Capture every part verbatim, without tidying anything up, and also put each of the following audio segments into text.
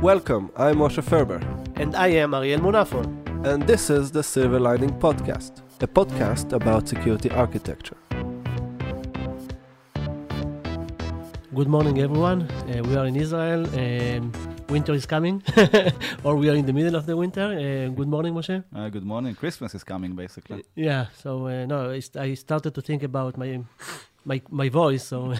Welcome, I'm Moshe Ferber. And I am Ariel Munafon. And this is the Silverlining Podcast, a podcast about security architecture. Good morning, everyone. Uh, we are in Israel. Um, winter is coming, or we are in the middle of the winter. Uh, good morning, Moshe. Uh, good morning. Christmas is coming, basically. Yeah. So uh, no, I, I started to think about my my my voice. So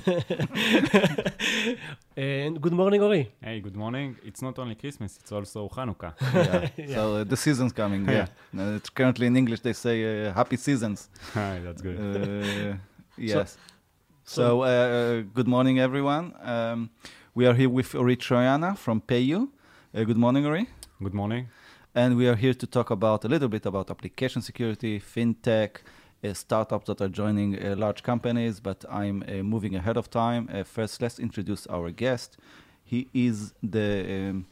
and good morning, Ori. Hey, good morning. It's not only Christmas; it's also Hanukkah. Yeah. yeah. So uh, the season's coming. Yeah. yeah. Uh, it's currently in English, they say uh, "Happy Seasons." That's good. Uh, yes. So, So, uh, good morning, everyone. Um, we are here with Ori Troyna from PayU. Uh, good morning, Ori. Good morning. And we are here to talk about a little bit about application security, fintech, uh, startups that are joining uh, large companies, but I'm uh, moving ahead of time. Uh, first, let's introduce our guest. He is the... Um,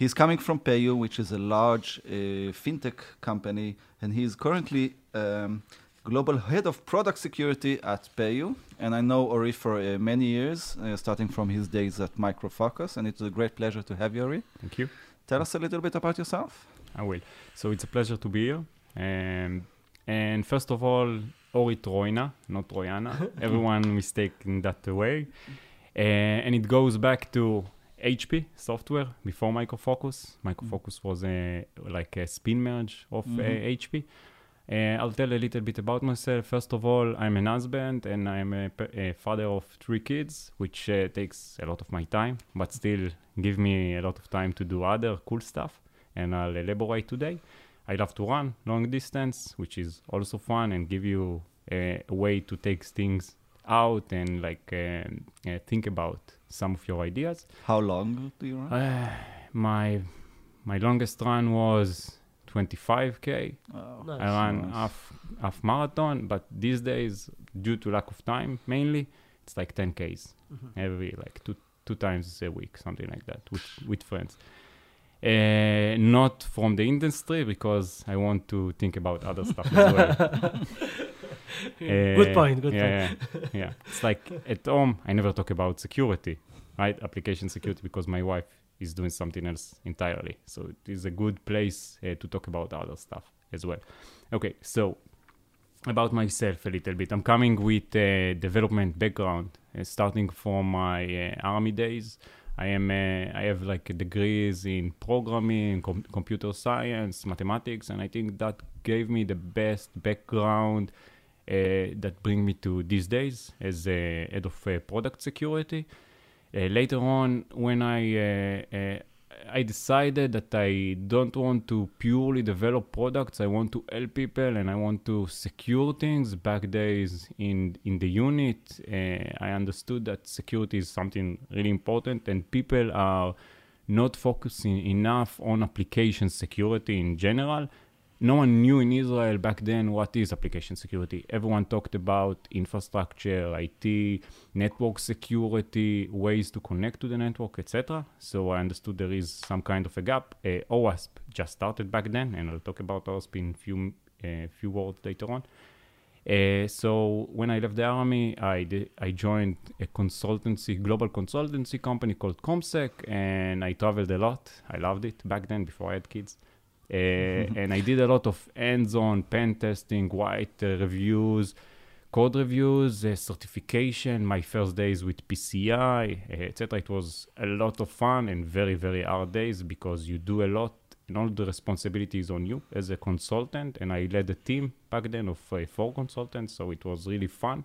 he's coming from PayU, which is a large uh, fintech company, and he is currently... Um, Global Head of Product Security at PayU, and I know Ori for uh, many years, uh, starting from his days at Micro Focus, and it's a great pleasure to have you, Ori. Thank you. Tell us a little bit about yourself. I will. So it's a pleasure to be here. Um, and first of all, Ori Troyna, not Troyana. Everyone mistaken that way. Uh, and it goes back to H P software before Micro Focus. Micro Focus was a, like a spin merge of mm-hmm. uh, H P. Uh, I'll tell a little bit about myself. First of all, I'm an husband and I'm a, a father of three kids, which uh, takes a lot of my time, but still give me a lot of time to do other cool stuff, and I'll elaborate today. I love to run long distance, which is also fun and give you a, a way to take things out and like uh, uh, think about some of your ideas. How long do you run? Uh, my my longest run was... twenty-five K. Oh, nice. I ran nice. half, half marathon, but these days, due to lack of time mainly, it's like ten Ks mm-hmm. every like two two times a week, something like that, with, with friends. Uh, not from the industry, because I want to think about other stuff as well. uh, good point, good yeah, point. yeah, yeah, it's like at home, I never talk about security, right? Application security, because my wife is doing something else entirely. So it is a good place uh, to talk about other stuff as well. Okay, so about myself a little bit. I'm coming with a development background, uh, starting from my uh, army days. I am uh, I have like degrees in programming, com- computer science, mathematics, and I think that gave me the best background uh, that bring me to these days as a head of uh, product security. Uh, later on, when I uh, uh, I decided that I don't want to purely develop products, I want to help people and I want to secure things. Back days in, in the unit, uh, I understood that security is something really important and people are not focusing enough on application security in general. No one knew in Israel back then what is application security. Everyone talked about infrastructure, I T, network security, ways to connect to the network, et cetera. So I understood there is some kind of a gap. Uh, OWASP just started back then, and I'll talk about OWASP in a few, uh, few words later on. Uh, so when I left the army, I, did, I joined a consultancy, global consultancy company called ComSec, and I traveled a lot. I loved it back then before I had kids. Uh, and I did a lot of hands-on pen testing, white uh, reviews, code reviews, uh, certification, my first days with P C I, uh, et cetera. It was a lot of fun and very, very hard days because you do a lot and all the responsibility is on you as a consultant. And I led a team back then of uh, four consultants, so it was really fun.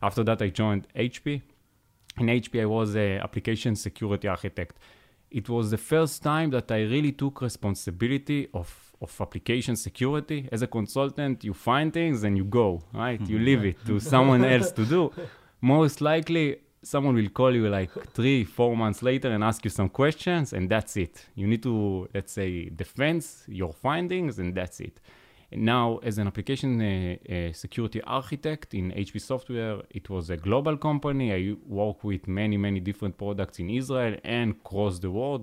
After that, I joined H P. In H P, I was an application security architect. It was the first time that I really took responsibility of of application security. As a consultant, you find things and you go, right? Mm-hmm. You leave it to someone else to do. Most likely, someone will call you like three, four months later and ask you some questions, and that's it. You need to, let's say, defend your findings, and that's it. And now, as an application uh, uh, security architect in H P Software, it was a global company. I work with many, many different products in Israel and across the world,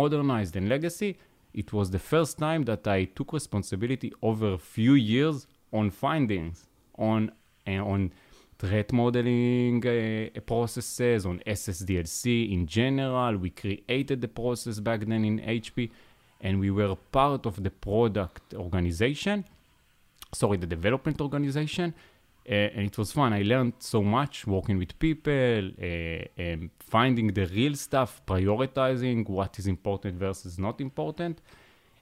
modernized and legacy. It was the first time that I took responsibility over a few years on findings, on uh, on threat modeling uh, processes on S S D L C in general. We created the process back then in H P, and we were part of the product organization, sorry, the development organization. Uh, and it was fun. I learned so much working with people, uh, um, finding the real stuff, prioritizing what is important versus not important.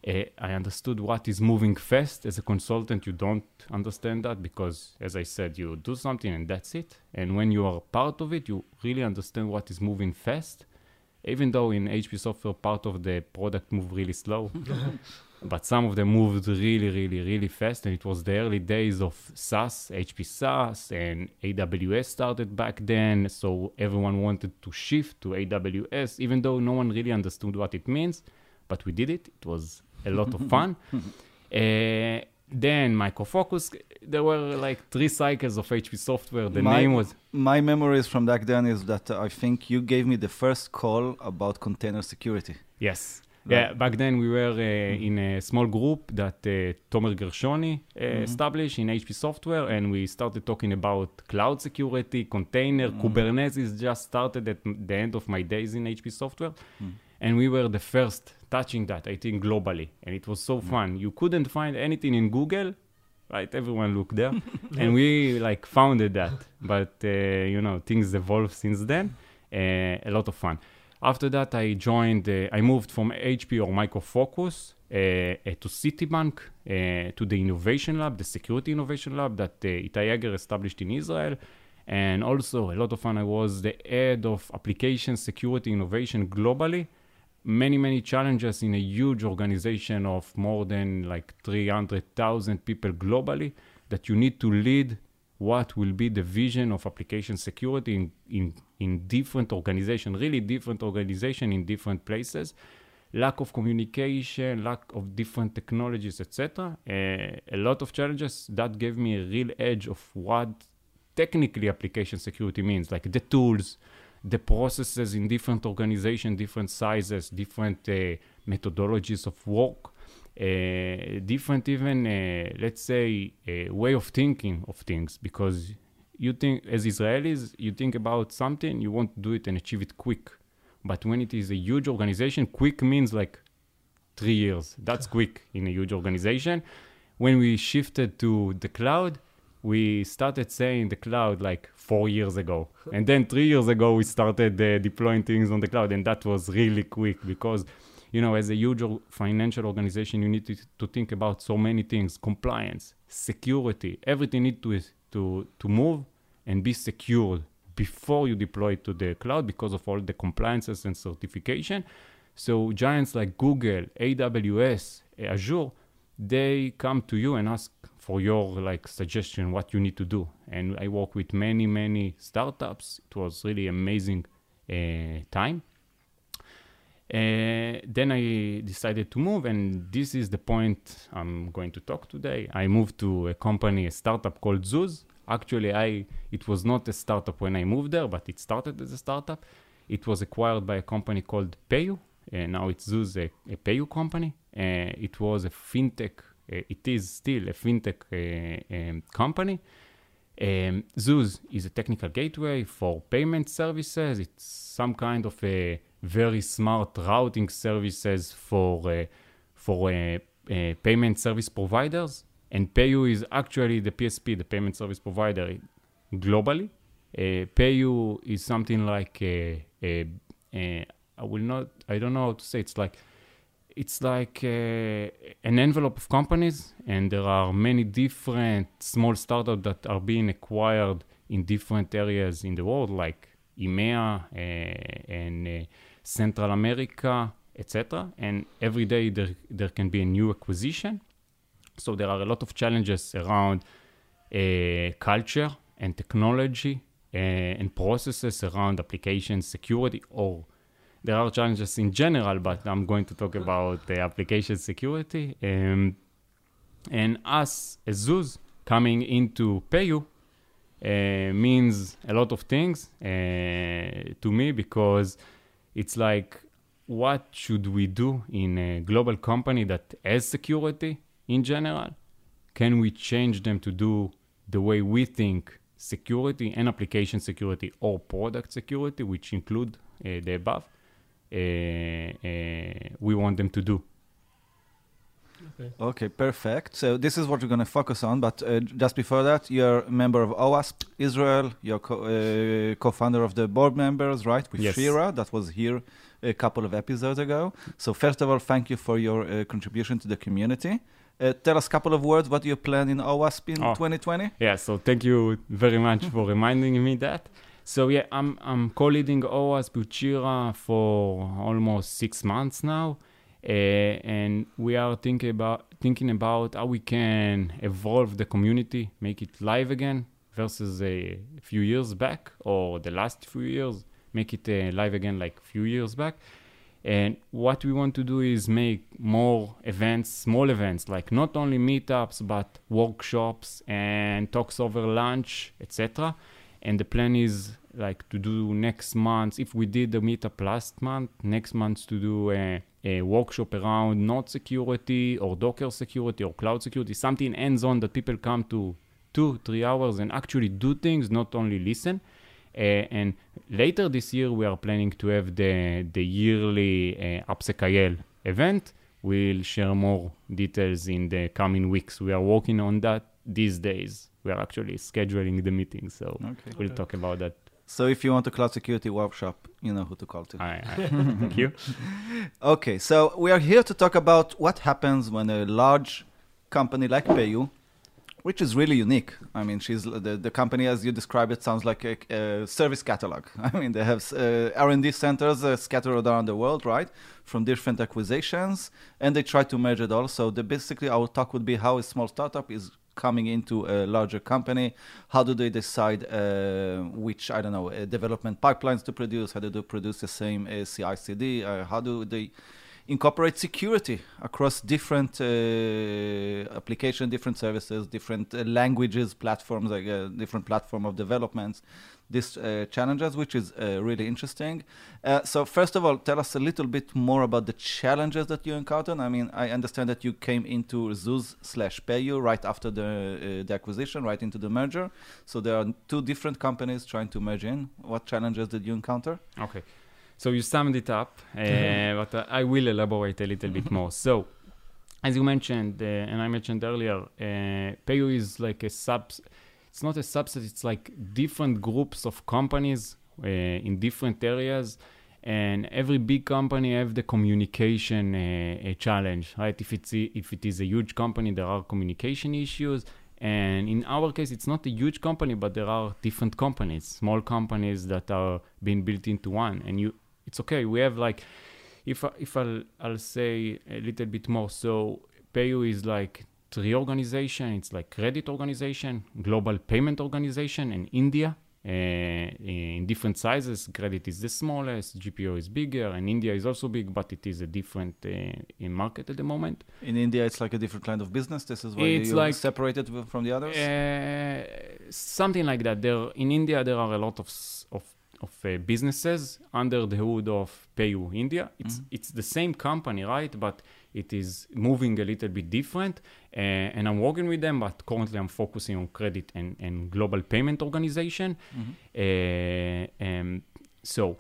Uh, I understood what is moving fast. As a consultant, you don't understand that because, as I said, you do something and that's it. And when you are part of it, you really understand what is moving fast. Even though in H P software, part of the product moved really slow. But some of them moved really, really, really fast. And it was the early days of SaaS, H P SaaS, and A W S started back then. So everyone wanted to shift to A W S, even though no one really understood what it means. But we did it. It was a lot of fun. uh, then Micro Focus, there were like three cycles of H P software. The my, name was... My memories from back then is that uh, I think you gave me the first call about container security. Yes. Right. Yeah, back then we were uh, mm-hmm. in a small group that uh, Tomer Gershoni uh, mm-hmm. established in H P software, and we started talking about cloud security, container, mm-hmm. Kubernetes just started at the end of my days in H P software. Mm-hmm. And we were the first touching that, I think, globally. And it was so mm-hmm. fun. You couldn't find anything in Google, right? Everyone looked there. And we, like, founded that. But, uh, you know, things evolved since then. Uh, a lot of fun. After that, I joined, uh, I moved from H P or Micro Focus uh, uh, to Citibank, uh, to the Innovation Lab, the Security Innovation Lab that uh, Itai Yager established in Israel. And also, a lot of fun, I was the head of Application Security Innovation globally. Many, many challenges in a huge organization of more than like three hundred thousand people globally that you need to lead what will be the vision of application security in, in, in different organizations, really different organizations in different places, lack of communication, lack of different technologies, et cetera. Uh, a lot of challenges that gave me a real edge of what technically application security means, like the tools, the processes in different organizations, different sizes, different uh, methodologies of work, uh, different even, uh, let's say, uh, way of thinking of things. Because you think, as Israelis, you think about something, you want to do it and achieve it quick. But when it is a huge organization, quick means like three years. That's quick in a huge organization. When we shifted to the cloud, we started saying the cloud like four years ago. And then three years ago, we started uh, deploying things on the cloud. And that was really quick because, you know, as a huge financial organization, you need to, to think about so many things, compliance, security, everything need to, to, to move and be secured before you deploy it to the cloud because of all the compliances and certification. So giants like Google, A W S, Azure, they come to you and ask for your like suggestion, what you need to do. And I work with many, many startups. It was really amazing uh, time. Uh, then I decided to move, and this is the point I'm going to talk today. I moved to a company, a startup called Zooz. Actually, I it was not a startup when I moved there, but it started as a startup. It was acquired by a company called PayU. Uh, now it's Zooz, a, a PayU company. Uh, it was a fintech, uh, it is still a fintech uh, um, company. Um, Zooz is a technical gateway for payment services. It's some kind of a very smart routing services for, uh, for uh, uh, payment service providers. And PayU is actually the P S P, the payment service provider globally. Uh, PayU is something like a, a, a I will not, I don't know how to say, it's like, it's like uh, an envelope of companies, and there are many different small startups that are being acquired in different areas in the world, like EMEA uh, and uh, Central America, et cetera. And every day there, there can be a new acquisition. So there are a lot of challenges around uh, culture and technology uh, and processes around application security, or there are challenges in general, but I'm going to talk about the application security. Um, and us as Zooz coming into PayU uh, means a lot of things uh, to me, because it's like, what should we do in a global company that has security in general? Can we change them to do the way we think security and application security or product security, which include uh, the above, uh, uh, we want them to do. Okay. Okay, perfect. So this is what we're going to focus on. But uh, just before that, you're a member of OWASP Israel. You're co uh, co-founder of the board members, right? With yes. Shira, that was here a couple of episodes ago. So first of all, thank you for your uh, contribution to the community. Uh, tell us a couple of words. What do you plan in OWASP in oh, twenty twenty? Yeah. So thank you very much for reminding me that. So yeah, I'm I'm co-leading OWASP with Shira for almost six months now. Uh, and we are thinking about thinking about how we can evolve the community, make it live again versus a few years back, or the last few years, make it uh, live again like few years back. And what we want to do is make more events, small events, like not only meetups, but workshops and talks over lunch, et cetera. And the plan is like to do next month, if we did the meetup last month, next month to do a a workshop around node security or Docker security or cloud security, something hands-on that people come to two, three hours and actually do things, not only listen. Uh, and later this year, we are planning to have the, the yearly uh, AppSecIL event. We'll share more details in the coming weeks. We are working on that these days. We are actually scheduling the meeting, so okay. we'll okay. talk about that. So if you want a cloud security workshop, you know who to call to. I, I, thank you. Okay, so we are here to talk about what happens when a large company like PayU, which is really unique. I mean, she's the, the company, as you describe it, sounds like a, a service catalog. I mean, they have uh, R and D centers uh, scattered around the world, right, from different acquisitions, and they try to merge it all. So the, basically our talk would be how a small startup is coming into a larger company. How do they decide uh, which, I don't know, uh, development pipelines to produce? How do they produce the same uh, C I C D? Uh, how do they incorporate security across different uh, application, different services, different uh, languages, platforms, like uh, different platform of developments? These uh, challenges, which is uh, really interesting. Uh, so first of all, tell us a little bit more about the challenges that you encountered. I mean, I understand that you came into Zooz slash PayU right after the, uh, the acquisition, right into the merger. So there are two different companies trying to merge in. What challenges did you encounter? Okay, so you summed it up, uh, mm-hmm. but I will elaborate a little bit more. So as you mentioned, uh, and I mentioned earlier, uh, PayU is like a subs. It's not a subset, it's like different groups of companies uh, in different areas, and every big company have the communication uh, a challenge, right? If it's a, if it is a huge company, there are communication issues, and in our case, it's not a huge company, but there are different companies, small companies that are being built into one, and you, it's okay. We have like, if, if I'll, I'll say a little bit more, so PayU is like three organization, it's like credit organization, global payment organization, and India uh, in different sizes. Credit is the smallest, G P O is bigger, and India is also big, but it is a different uh, market at the moment. In India, it's like a different kind of business. This is why it's you like, separated from the others. Uh, something like that. There in India, there are a lot of of, of uh, businesses under the hood of PayU India. It's mm-hmm. it's the same company, right? But it is moving a little bit different, uh, and I'm working with them, but currently I'm focusing on credit and, and global payment organization. Mm-hmm. uh, um, so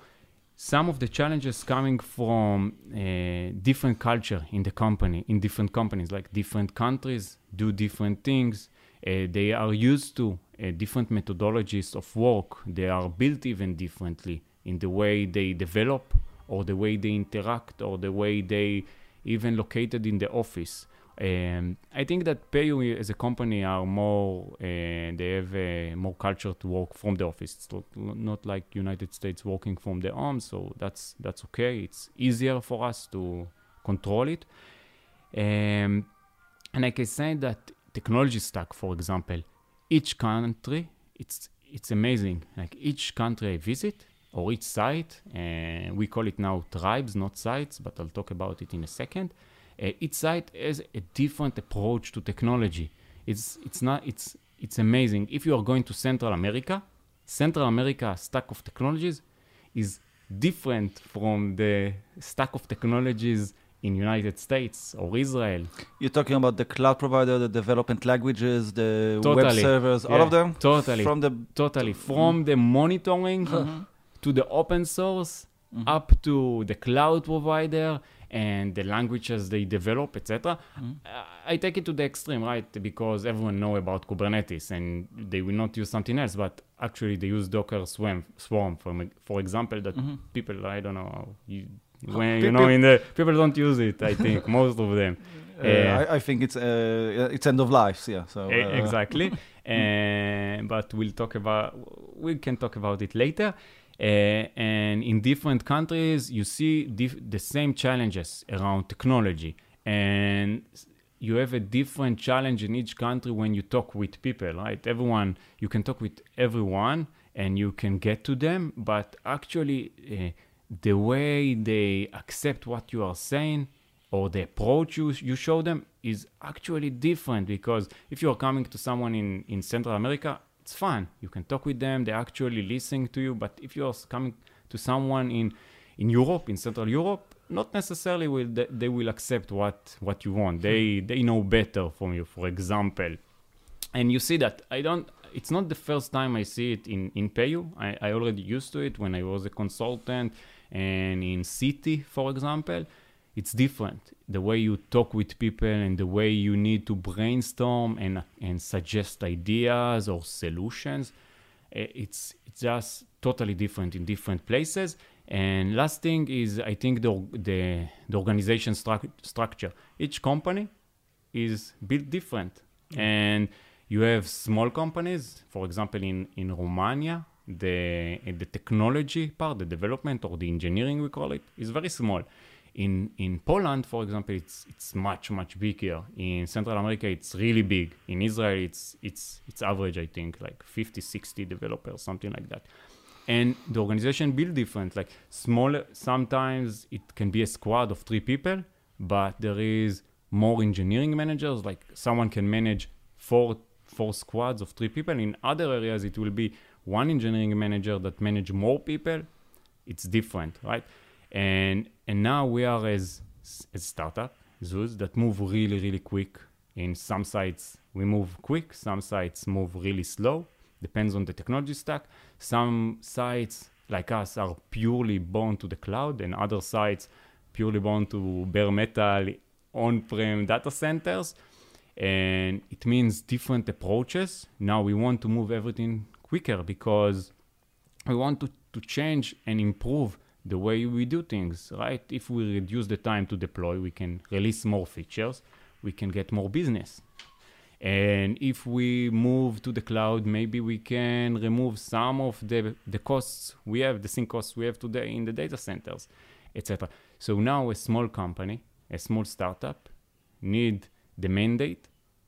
some of the challenges coming from uh, different culture in the company, in different companies, like different countries do different things. Uh, they are used to uh, different methodologies of work. They are built even differently in the way they develop or the way they interact or the way they even located in the office. Um, I think that PayU as a company are more, uh, they have a more culture to work from the office. It's not, not like United States working from the home, so that's that's okay. It's easier for us to control it. Um, and I can say that technology stack, for example, each country, it's, it's amazing. Like each country I visit, or each site, and uh, we call it now tribes, not sites, but I'll talk about it in a second. Uh, each site has a different approach to technology. It's it's not it's it's amazing. If you are going to Central America, Central America stack of technologies is different from the stack of technologies in United States or Israel. You're talking about the cloud provider, the development languages, the totally. web servers, yeah. all of them? Totally. From the, totally. From mm. the monitoring mm-hmm. to the open source, mm-hmm. up to the cloud provider and the languages they develop, et cetera. Mm-hmm. I take it to the extreme, right? Because everyone knows about Kubernetes and they will not use something else, but actually they use Docker Swarm, Swarm for, for example, that mm-hmm. people, I don't know, you, when, you know, in the people don't use it, I think, most of them. Uh, uh, I, I think it's uh, it's end of life, yeah. So uh, exactly. uh, but we'll talk about, we can talk about it later. Uh, and in different countries, you see diff- the same challenges around technology. And you have a different challenge in each country when you talk with people, right? Everyone, you can talk with everyone and you can get to them, but actually... Uh, the way they accept what you are saying or the approach you, you show them is actually different, because if you're coming to someone in, in Central America, it's fun. You can talk with them. They're actually listening to you. But if you're coming to someone in, in Europe, in Central Europe, not necessarily will they, they will accept what, what you want. They they know better from you, for example. And you see that. I don't... It's not the first time I see it in, in PayU. I, I already used to it when I was a consultant. And in Citi, for example, it's different. The way you talk with people and the way you need to brainstorm and and suggest ideas or solutions, it's, it's just totally different in different places. And last thing is, I think, the the, the organization stru- structure. Each company is built different. Mm. And you have small companies, for example, in, in Romania, the the technology part, the development or the engineering, we call it, is very small. In in Poland, for example, it's it's much, much bigger. In Central America, it's really big. In Israel, it's it's it's average, I think, like fifty, sixty developers, something like that. And the organization built different, like smaller. Sometimes it can be a squad of three people, but there is more engineering managers, like someone can manage four four squads of three people. In other areas, it will be one engineering manager that manage more people. It's different, right? And and now we are as as startup, Zooz, that move really, really quick. In some sites, we move quick. Some sites move really slow. Depends on the technology stack. Some sites, like us, are purely born to the cloud, and other sites purely born to bare metal, on-prem data centers. And it means different approaches. Now we want to move everything quicker because we want to, to change and improve the way we do things, right? If we reduce the time to deploy, we can release more features, we can get more business. And if we move to the cloud, maybe we can remove some of the, the costs we have, the sink costs we have today in the data centers, et cetera. So now a small company, a small startup, need the mandate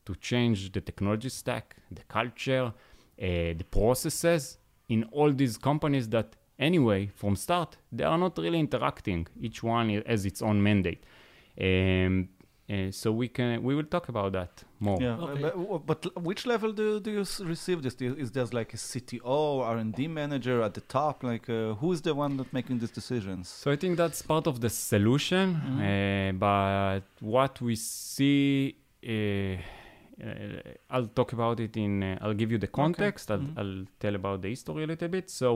to change the technology stack, the culture, uh, the processes in all these companies that anyway, from start, they are not really interacting. Each one has its own mandate. Um, uh, so we can we will talk about that more. Yeah. Okay. Uh, but, but which level do, do you receive this? Is there like a C T O, R and D manager at the top? Like uh, who is the one that's making these decisions? So I think that's part of the solution. Mm-hmm. Uh, but what we see... Uh, uh, I'll talk about it in... Uh, I'll give you the context. Okay. I'll, mm-hmm. I'll tell about the history a little bit. So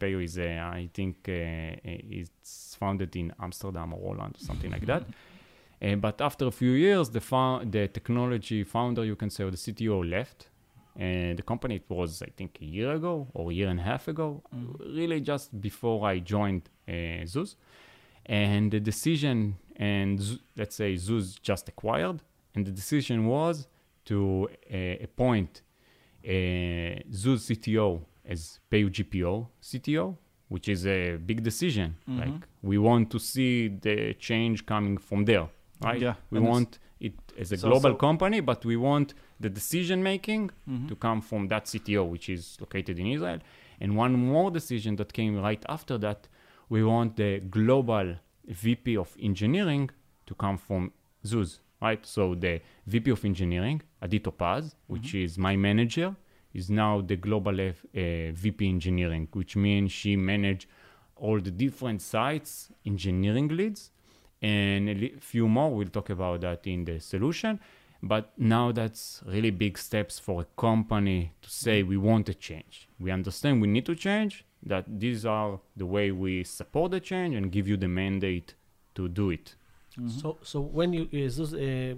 PayU is, uh, I think, uh, it's founded in Amsterdam or Holland or something like that. Uh, but after a few years, the fa- the technology founder, you can say, or the C T O left. And the company, it was, I think, a year ago or a year and a half ago, mm-hmm. really just before I joined uh, Zooz. And the decision, and Z- let's say Zooz just acquired, and the decision was to uh, appoint a Zooz C T O as PayU G P O C T O, which is a big decision. Mm-hmm. Like we want to see the change coming from there, right? Yeah, we want it as a so, global so. company, but we want the decision making mm-hmm. to come from that C T O, which is located in Israel. And one more decision that came right after that, we want the global V P of engineering to come from Zooz, right? So the V P of engineering, Adi Topaz, which mm-hmm. is my manager, is now the global F, uh, V P engineering, which means she manage all the different sites, engineering leads, uh, and a few more. We'll talk about that in the solution. But now that's really big steps for a company to say, we want to change. We understand we need to change, that these are the way we support the change and give you the mandate to do it. Mm-hmm. So so when you uh,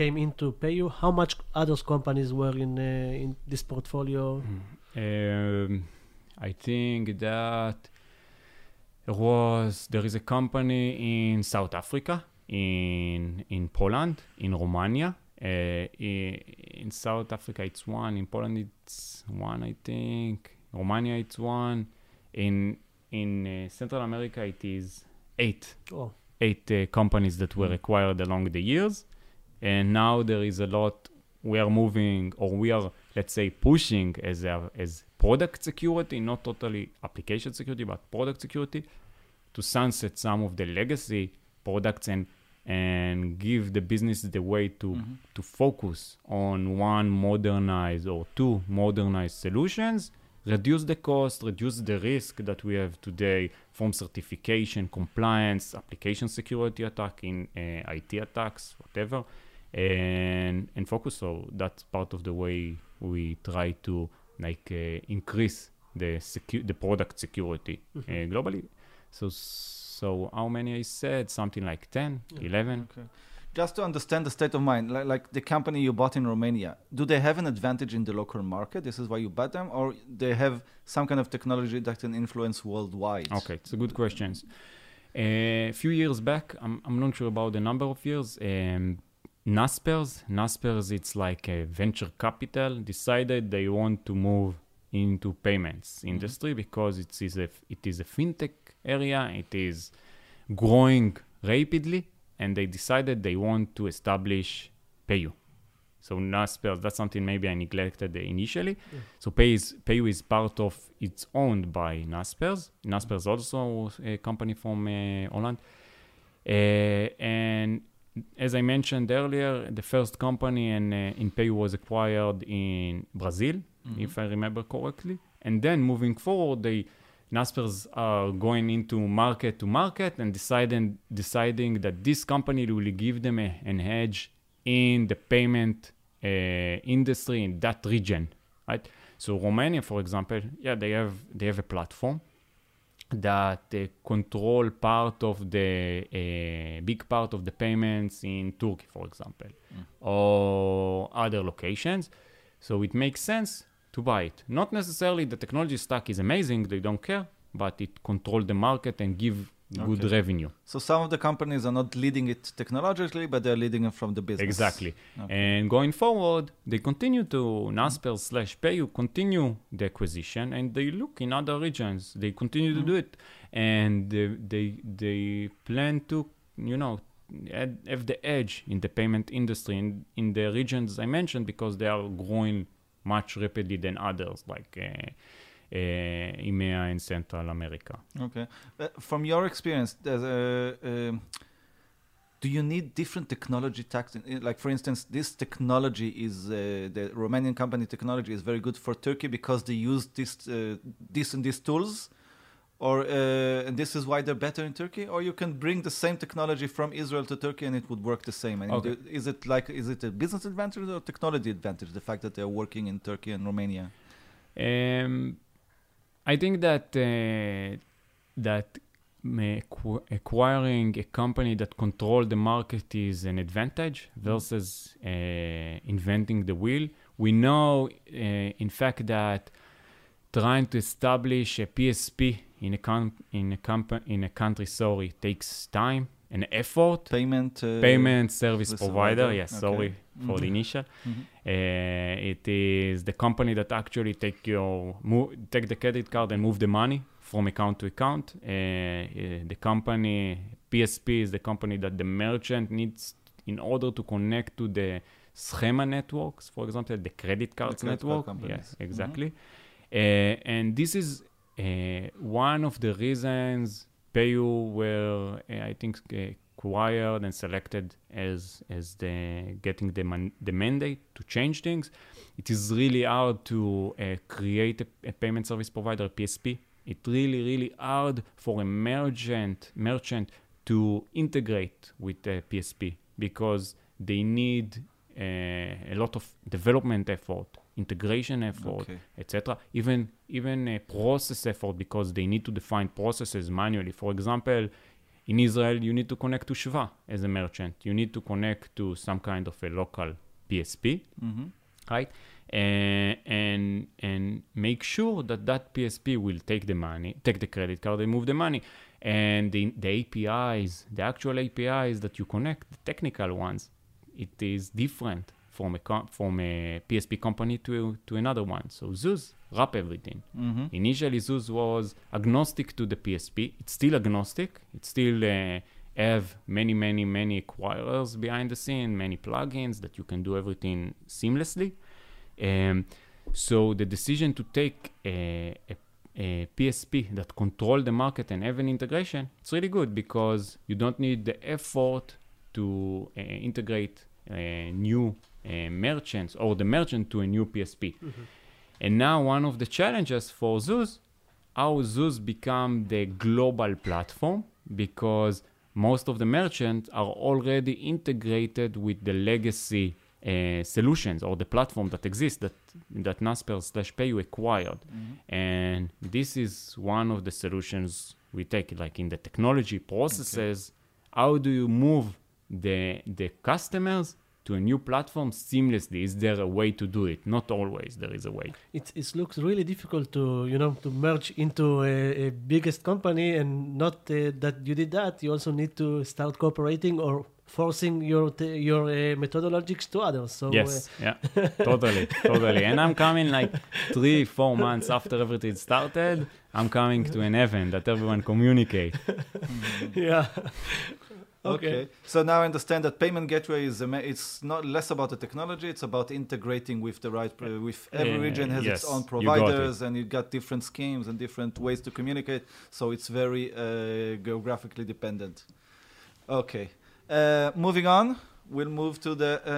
came into PayU, how much other companies were in, uh, in this portfolio? Um, I think that it was, there is a company in South Africa, in in Poland, in Romania. Uh, in South Africa, it's one. In Poland, it's one, I think. Romania, it's one. In in uh, Central America, it is eight. Oh. Eight uh, companies that were acquired along the years, and now there is a lot. We are moving, or we are, let's say, pushing as a, as product security, not totally application security, but product security, to sunset some of the legacy products and. and give the business the way to mm-hmm. to focus on one modernized or two modernized solutions, reduce the cost, reduce the risk that we have today from certification, compliance, application security attack, in uh, I T attacks, whatever, and and focus. So that's part of the way we try to like uh, increase the secu- the product security mm-hmm. uh, globally. So. So how many I said? Something like ten, yeah. eleven. Okay. Just to understand the state of mind, like, like the company you bought in Romania, do they have an advantage in the local market? This is why you bought them? Or they have some kind of technology that can influence worldwide? Okay, it's a good question. A uh, few years back, I'm, I'm not sure about the number of years, um, Naspers, Naspers, it's like a venture capital, decided they want to move into payments industry mm-hmm. because it is a, it is a fintech area, it is growing rapidly, and they decided they want to establish PayU. So Naspers, that's something maybe I neglected initially. Yeah. So Pay is, PayU is part of, it's owned by Naspers. Naspers also a company from uh, Holland. Uh, and as I mentioned earlier, the first company in, uh, in PayU was acquired in Brazil, mm-hmm. if I remember correctly. And then moving forward, they Naspers are going into market to market and deciding deciding that this company will give them a, an edge in the payment uh, industry in that region, right? So Romania, for example, yeah, they have they have a platform that uh, control part of the uh, big part of the payments in Turkey, for example, mm. or other locations. So it makes sense to buy it. Not necessarily the technology stack is amazing, they don't care, but it controls the market and give okay. good revenue. So some of the companies are not leading it technologically, but they're leading it from the business. Exactly. Okay. And going forward, they continue to, Naspers slash PayU continue the acquisition, and they look in other regions. They continue mm-hmm. to do it. And they, they, they plan to, you know, add, have the edge in the payment industry in, in the regions I mentioned, because they are growing much rapidly than others, like uh, uh, EMEA and Central America. Okay. Uh, from your experience, there's a, uh, do you need different technology tax? In, like, for instance, this technology is, uh, the Romanian company technology is very good for Turkey because they use this, uh, this and these tools, or uh, and this is why they're better in Turkey? Or you can bring the same technology from Israel to Turkey and it would work the same. And okay. is it like, is it a business advantage or technology advantage, the fact that they're working in Turkey and Romania? Um, I think that uh, that acqu- acquiring a company that controls the market is an advantage versus uh, inventing the wheel. We know, uh, in fact, that trying to establish a P S P in a com- in a comp- in a country, sorry, takes time and effort. Payment uh, payment service provider. Yes, okay. sorry mm-hmm. for the initial. Mm-hmm. Uh, it is the company that actually take your mo- take the credit card and move the money from account to account. Uh, uh, the company P S P is the company that the merchant needs in order to connect to the schema networks, for example, the credit cards the credit network. Card yes, exactly. Mm-hmm. Uh, and this is uh, one of the reasons PayU were, uh, I think, acquired and selected as as the getting the, man, the mandate to change things. It is really hard to uh, create a, a payment service provider, P S P. It really, really hard for a merchant merchant to integrate with uh, P S P because they need uh, a lot of development effort, integration effort, okay. et cetera. Even even a process effort because they need to define processes manually. For example, in Israel, you need to connect to Shva as a merchant. You need to connect to some kind of a local P S P, mm-hmm. right? And, and and make sure that that P S P will take the money, take the credit card, and move the money. And the, the A P Is, the actual A P Is that you connect, the technical ones, it is different from a com- from a P S P company to to another one. So Zooz wrap everything. Mm-hmm. Initially, Zooz was agnostic to the P S P. It's still agnostic. It still uh, have many, many, many acquirers behind the scene, many plugins that you can do everything seamlessly. Um, so the decision to take a, a Uh, P S P that control the market and have an integration, it's really good because you don't need the effort to uh, integrate a new uh, merchants or the merchant to a new P S P. Mm-hmm. And now one of the challenges for Zooz, how Zooz become the global platform because most of the merchants are already integrated with the legacy Uh, solutions or the platform that exists that that Naspers slash PayU acquired, mm-hmm. and this is one of the solutions we take. Like in the technology processes, okay. how do you move the the customers to a new platform seamlessly? Is there a way to do it? Not always. There is a way. It it looks really difficult to you know to merge into a, a biggest company, and not uh, that you did that. You also need to start cooperating or forcing your t- your uh, methodologies to others. So yes, uh, yeah, totally, totally. And I'm coming like three, four months after everything started. I'm coming to an event that everyone communicate. Yeah. Okay. okay. So now I understand that payment gateway is ama- it's not less about the technology. It's about integrating with the right. Pro- with every uh, region has yes, its own providers, you it. and you got different schemes and different ways to communicate. So it's very uh, geographically dependent. Okay. Uh, moving on, we'll move to the uh,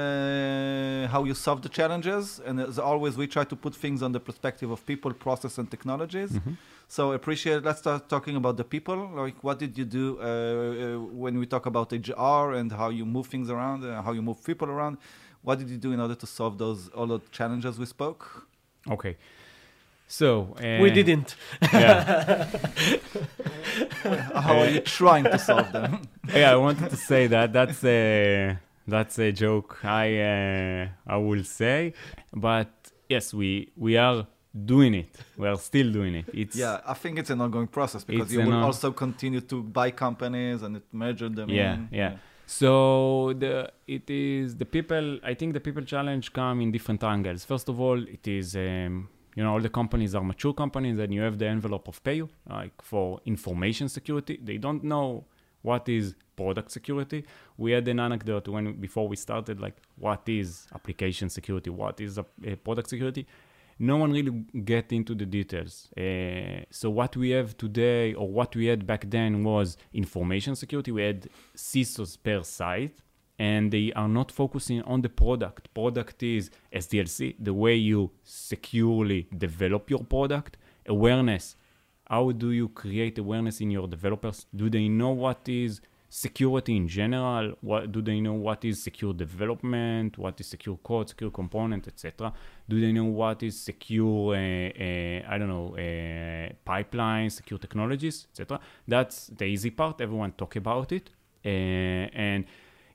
how you solve the challenges. And as always, we try to put things on the perspective of people, process, and technologies. Mm-hmm. So appreciate. Let's start talking about the people. Like, what did you do uh, when we talk about H R and how you move things around, and how you move people around? What did you do in order to solve those all the challenges we spoke? Okay. So uh, we didn't. Yeah. How are you trying to solve them? Yeah, I wanted to say that. That's a that's a joke. I uh, I will say, but yes, we we are doing it. We are still doing it. It's yeah. I think it's an ongoing process because you will on- also continue to buy companies and merge them. Yeah, in. yeah. yeah. So the it is the people. I think the people challenge come in different angles. First of all, it is. Um, You know, all the companies are mature companies, and you have the envelope of PayU, like for information security. They don't know what is product security. We had an anecdote when before we started, like what is application security, what is a, a product security. No one really get into the details. Uh, so what we have today, or what we had back then, was information security. We had C I S Os per site, and they are not focusing on the product. Product is S D L C, the way you securely develop your product. Awareness, how do you create awareness in your developers? Do they know what is security in general? What, do they know what is secure development? What is secure code, secure component, et cetera? Do they know what is secure, uh, uh, I don't know, uh, pipelines, secure technologies, et cetera? That's the easy part. Everyone talk about it. Uh, and...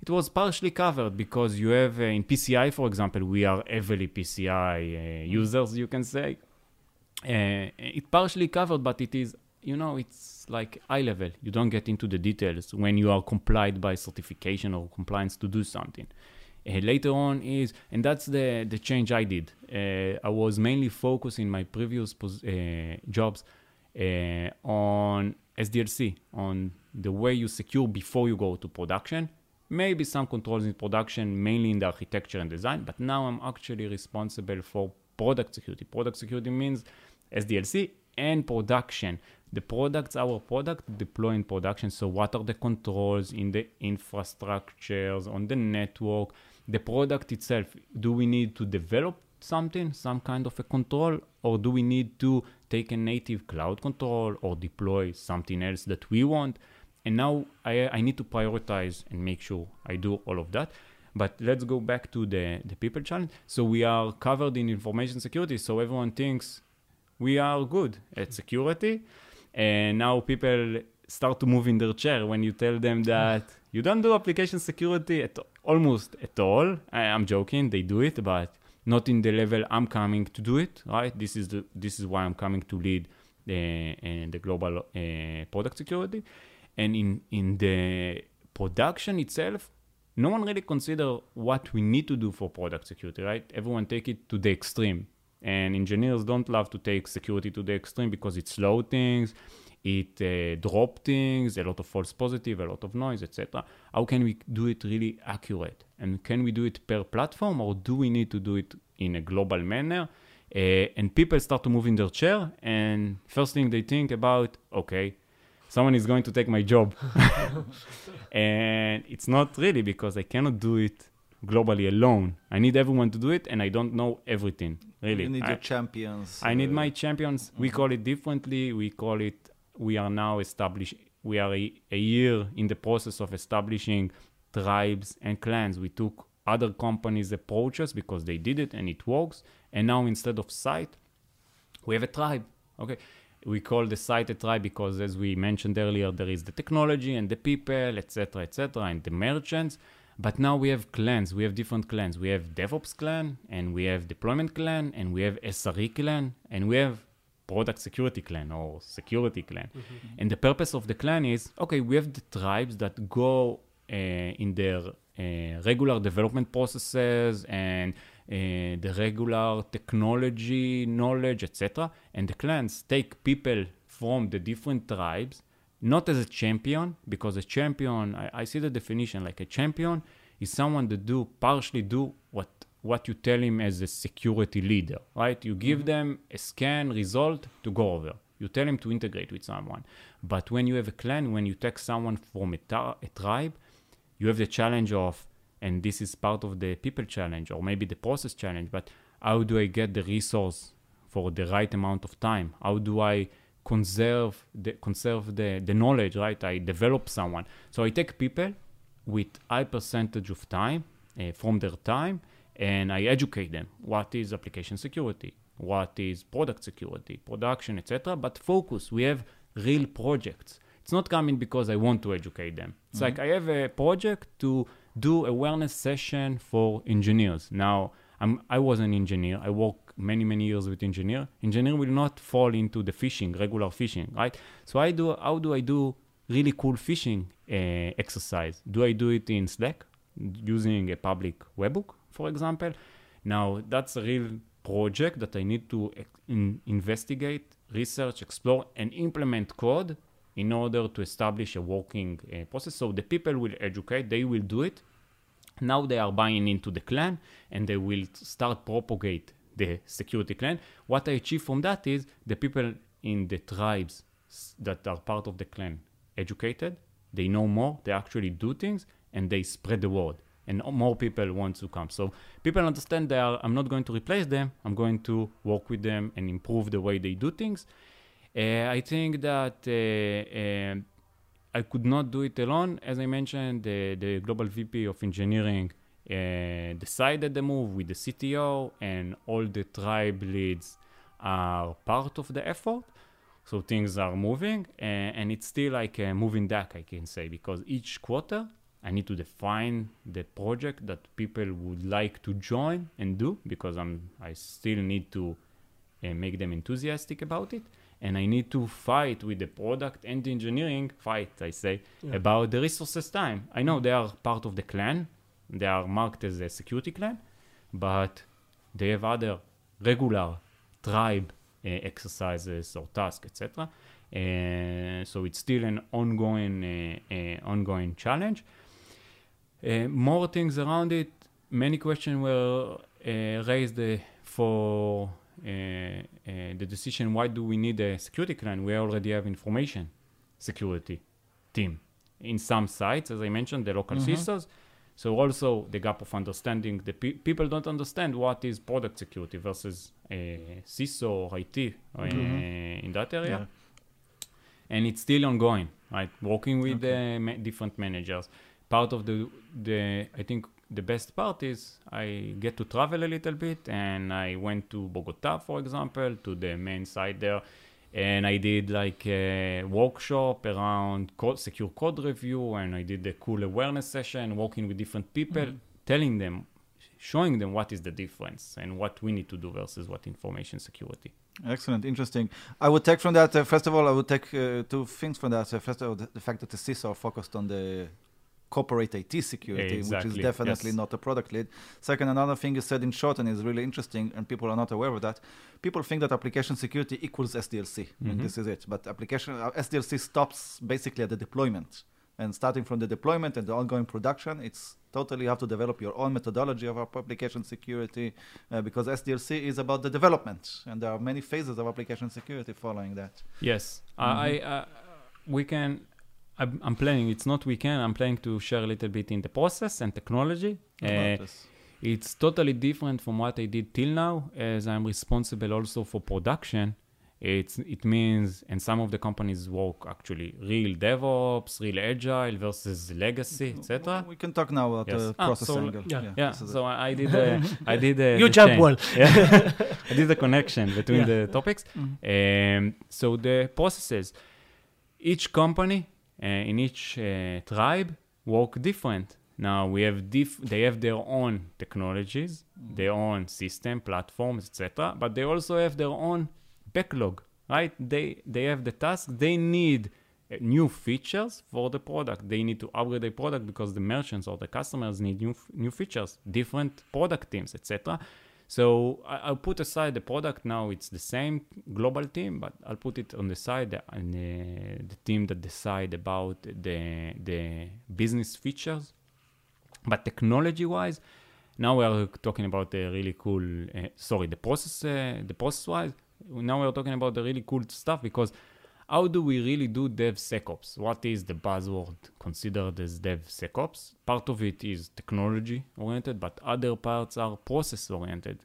It was partially covered because you have uh, in P C I, for example, we are heavily P C I uh, users, you can say. Uh, it partially covered, but it is, you know, it's like high level. You don't get into the details when you are complied by certification or compliance to do something. Uh, later on is, and that's the, the change I did. Uh, I was mainly focused in my previous pos- uh, jobs uh, on S D L C, on the way you secure before you go to production. Maybe some controls in production, mainly in the architecture and design, but now I'm actually responsible for product security. Product security means S D L C and production. The products, our product, deploy in production. So what are the controls in the infrastructures, on the network, the product itself? Do we need to develop something, some kind of a control, or do we need to take a native cloud control or deploy something else that we want? And now I, I need to prioritize and make sure I do all of that. But let's go back to the, the people challenge. So we are covered in information security. So everyone thinks we are good at security. And now people start to move in their chair when you tell them that you don't do application security at almost at all. I, I'm joking, they do it, but not in the level I'm coming to do it, right? This is the, this is why I'm coming to lead the, uh, the global uh, product security. And in, in the production itself, no one really consider what we need to do for product security, right? Everyone take it to the extreme. And engineers don't love to take security to the extreme because it slows things, it uh, drops things, a lot of false positive, a lot of noise, et cetera. How can we do it really accurate? And can we do it per platform, or do we need to do it in a global manner? Uh, and people start to move in their chair, and first thing they think about, okay, someone is going to take my job. And it's not really, because I cannot do it globally alone. I need everyone to do it, and I don't know everything, really. You need I, your champions. I need uh, my champions. We call it differently. We call it, we are now established, we are a, a year in the process of establishing tribes and clans. We took other companies' approaches because they did it and it works. And now instead of site, we have a tribe, okay? We call the site a tribe because, as we mentioned earlier, there is the technology and the people, et cetera, et cetera, and the merchants. But now we have clans. We have different clans. We have DevOps clan, and we have deployment clan, and we have S R E clan, and we have product security clan or security clan. Mm-hmm. And the purpose of the clan is, okay, we have the tribes that go uh, in their uh, regular development processes and Uh, the regular technology, knowledge, et cetera. And the clans take people from the different tribes, not as a champion, because a champion, I, I see the definition, like a champion is someone that do, partially do what, what you tell him as a security leader, right? You give mm-hmm. them a scan result to go over. You tell him to integrate with someone. But when you have a clan, when you take someone from a, tar- a tribe, you have the challenge of, and this is part of the people challenge or maybe the process challenge, but how do I get the resource for the right amount of time? How do I conserve the conserve the, the knowledge, right? I develop someone. So I take people with high percentage of time uh, from their time, and I educate them. What is application security? What is product security, production, et cetera. But focus, we have real projects. It's not coming because I want to educate them. It's mm-hmm. like I have a project to do awareness session for engineers. Now, I'm, I was an engineer. I work many, many years with engineer. Engineer will not fall into the phishing, regular phishing, right? So I do. How do I do really cool phishing uh, exercise? Do I do it in Slack using a public webhook, for example? Now, that's a real project that I need to in- investigate, research, explore, and implement code in order to establish a working uh, process. So the people will educate, they will do it. Now they are buying into the clan, and they will start propagate the security clan. What I achieve from that is the people in the tribes that are part of the clan educated, they know more, they actually do things, and they spread the word. And more people want to come. So people understand they are, I'm not going to replace them, I'm going to work with them and improve the way they do things. Uh, I think that uh, uh, I could not do it alone. As I mentioned, the, the global V P of engineering uh, decided the move with the C T O, and all the tribe leads are part of the effort. So things are moving, and, and it's still like a moving deck, I can say, because each quarter I need to define the project that people would like to join and do, because I'm, I still need to uh, make them enthusiastic about it. And I need to fight with the product and the engineering, fight, I say, yeah. about the resources time. I know they are part of the clan. They are marked as a security clan, but they have other regular tribe uh, exercises or tasks, et cetera. Uh, so it's still an ongoing, uh, uh, ongoing challenge. Uh, more things around it. Many questions were uh, raised uh, for... Uh, uh, the decision, why do we need a security clan? We already have information security team in some sites, as I mentioned, the local mm-hmm. C I S Os. So also the gap of understanding, the pe- people don't understand what is product security versus uh, C I S O or I T mm-hmm. uh, in that area. Yeah. And it's still ongoing. right? Working with okay. uh, ma- different managers. Part of the, the, I think the best part is I get to travel a little bit, and I went to Bogota, for example, to the main site there. And I did like a workshop around code, secure code review, and I did a cool awareness session, working with different people, mm-hmm. telling them, showing them what is the difference and what we need to do versus what information security. Excellent, interesting. I would take from that, uh, first of all, I would take uh, two things from that. So first of all, the, the fact that the C I S O focused on the corporate I T security, exactly. which is definitely yes. not a product lead. Second, another thing you said in short and is really interesting, and people are not aware of that. People think that application security equals S D L C, mm-hmm. and this is it. But application uh, S D L C stops basically at the deployment. And starting from the deployment and the ongoing production, it's totally you have to develop your own methodology of application security, uh, because S D L C is about the development, and there are many phases of application security following that. Yes, mm-hmm. I, I we can. I'm planning, it's not we can, I'm planning to share a little bit in the process and technology. Uh, it's totally different from what I did till now, as I'm responsible also for production. It's, it means, and some of the companies work actually, real DevOps, real Agile versus legacy, et cetera. We can talk now about yes. the ah, process so angle. Yeah, yeah. yeah. so I did a, I did a You jump well. Yeah. I did the connection between yeah. the topics. Mm-hmm. Um, so the processes, each company, Uh, in each uh, tribe work different. Now we have diff- they have their own technologies, mm. their own system, platforms, et cetera. But they also have their own backlog, right? They they have the task. They need uh, new features for the product. They need to upgrade their product because the merchants or the customers need new f- new features. Different product teams, et cetera. So I, I'll put aside the product now. It's the same global team, but I'll put it on the side and uh, the team that decide about the the business features. But technology-wise, now we are talking about the really cool. Uh, sorry, the process, uh, the process-wise. Now we are talking about the really cool stuff, because how do we really do DevSecOps? What is the buzzword considered as DevSecOps? Part of it is technology-oriented, but other parts are process-oriented.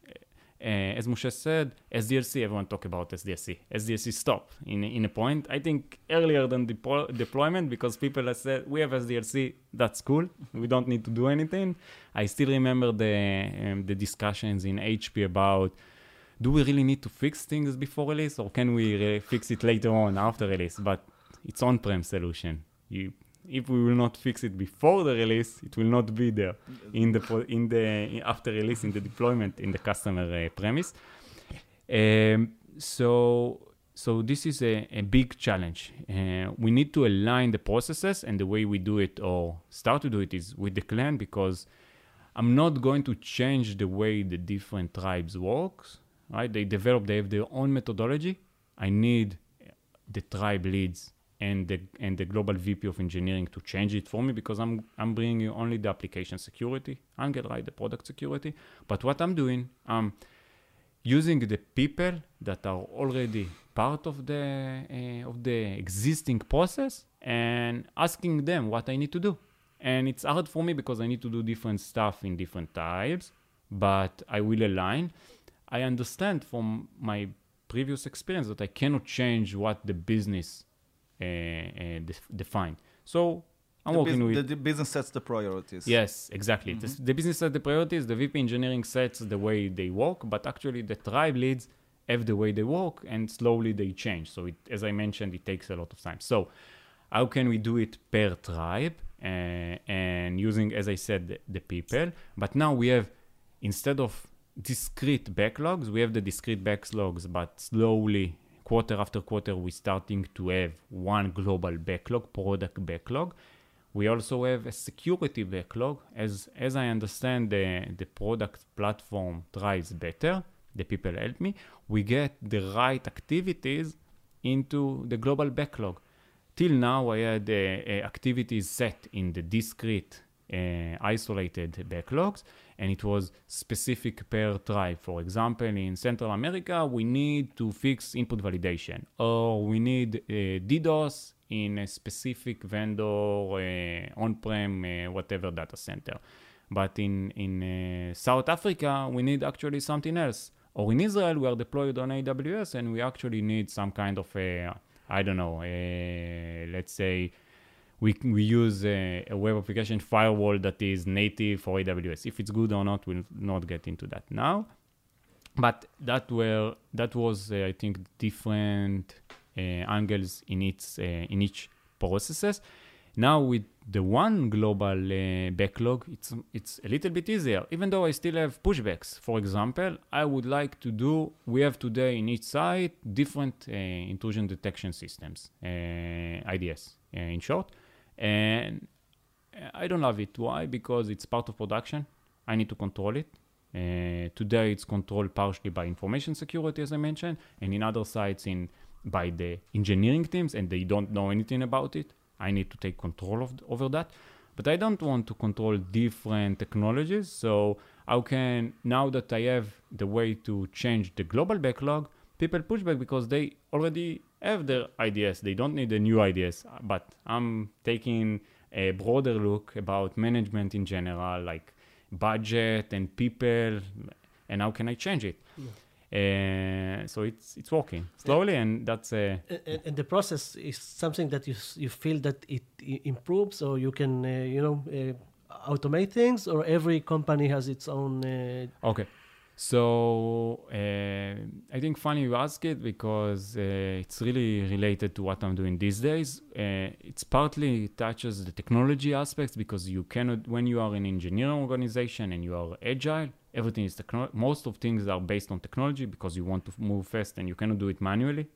Uh, as Moshe said, S D L C, everyone talk about S D L C. S D L C stop in, in a point. I think earlier than depo- deployment, because people have said, we have S D L C, that's cool. We don't need to do anything. I still remember the um, the discussions in H P about, do we really need to fix things before release, or can we re- fix it later on after release? But it's on-prem solution. You, if we will not fix it before the release, it will not be there in the pro- in the after release, in the deployment, in the customer uh, premise. Um, so so this is a, a big challenge. Uh, we need to align the processes, and the way we do it or start to do it is with the clan, because I'm not going to change the way the different tribes work. Right, they develop. They have their own methodology. I need the tribe leads and the and the global V P of engineering to change it for me, because I'm I'm bringing you only the application security angle, right? The product security. But what I'm doing, I'm using the people that are already part of the uh, of the existing process and asking them what I need to do. And it's hard for me because I need to do different stuff in different types, but I will align. I understand from my previous experience that I cannot change what the business uh, uh, def- defined. So I'm the working bus- with... The, the business sets the priorities. Yes, exactly. Mm-hmm. The, the business sets the priorities. The V P engineering sets the way they work, but actually the tribe leads have the way they work, and slowly they change. So it, as I mentioned, it takes a lot of time. So how can we do it per tribe uh, and using, as I said, the, the people? But now we have, instead of discrete backlogs, we have the discrete backlogs, but slowly, quarter after quarter, we're starting to have one global backlog, product backlog. We also have a security backlog. As as I understand the, the product platform drives better, the people help me, we get the right activities into the global backlog. Till now, I had uh, activities set in the discrete Uh, isolated backlogs, and it was specific per tribe. For example, in Central America, we need to fix input validation, or we need uh, DDoS in a specific vendor, uh, on-prem, uh, whatever data center. But in, in uh, South Africa, we need actually something else. Or in Israel, we are deployed on A W S, and we actually need some kind of a I don't know, uh, let's say we we use a, a web application firewall that is native for A W S. If it's good or not, we'll not get into that now. But that were that was uh, I think different uh, angles in its uh, in each processes. Now with the one global uh, backlog, it's it's a little bit easier. Even though I still have pushbacks, for example, I would like to do. We have today in each site different uh, intrusion detection systems, uh, I D S uh, in short, and I don't love it. Why? Because it's part of production. I need to control it. Uh, today it's controlled partially by information security, as I mentioned, and in other sites in by the engineering teams, and they don't know anything about it. I need to take control of, over that, but I don't want to control different technologies. So how can, now that I have the way to change the global backlog, people push back because they already have their I D S. They don't need a new I D S, but I'm taking a broader look about management in general, like budget and people, and how can I change it? Yeah. Uh, so it's it's working slowly, yeah. And that's uh, and, and the process is something that you you feel that it improves, or you can uh, you know uh, automate things, or every company has its own. Uh... Okay, so uh, I think funny you ask it because uh, it's really related to what I'm doing these days. Uh, it's partly touches the technology aspects because you cannot, when you are an engineering organization and you are agile. Everything is technology. Most of things are based on technology because you want to move fast and you cannot do it manually.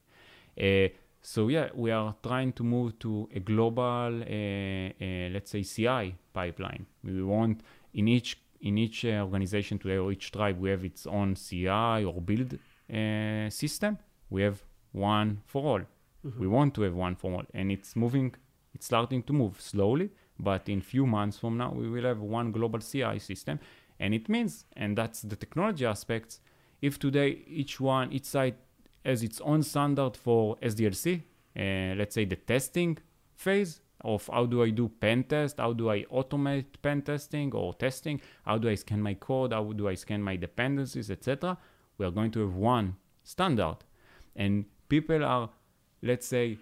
Uh, so yeah, we are trying to move to a global, uh, uh, let's say, C I pipeline. We want in each in each uh, organization today or each tribe, we have its own C I or build uh, system. We have one for all. Mm-hmm. We want to have one for all, and it's moving. It's starting to move slowly, but in few months from now, we will have one global C I system. And it means, and that's the technology aspects, if today each one, each site has its own standard for S D L C, uh, let's say the testing phase of how do I do pen test, how do I automate pen testing or testing, how do I scan my code, how do I scan my dependencies, et cetera. We are going to have one standard. And people are, let's say,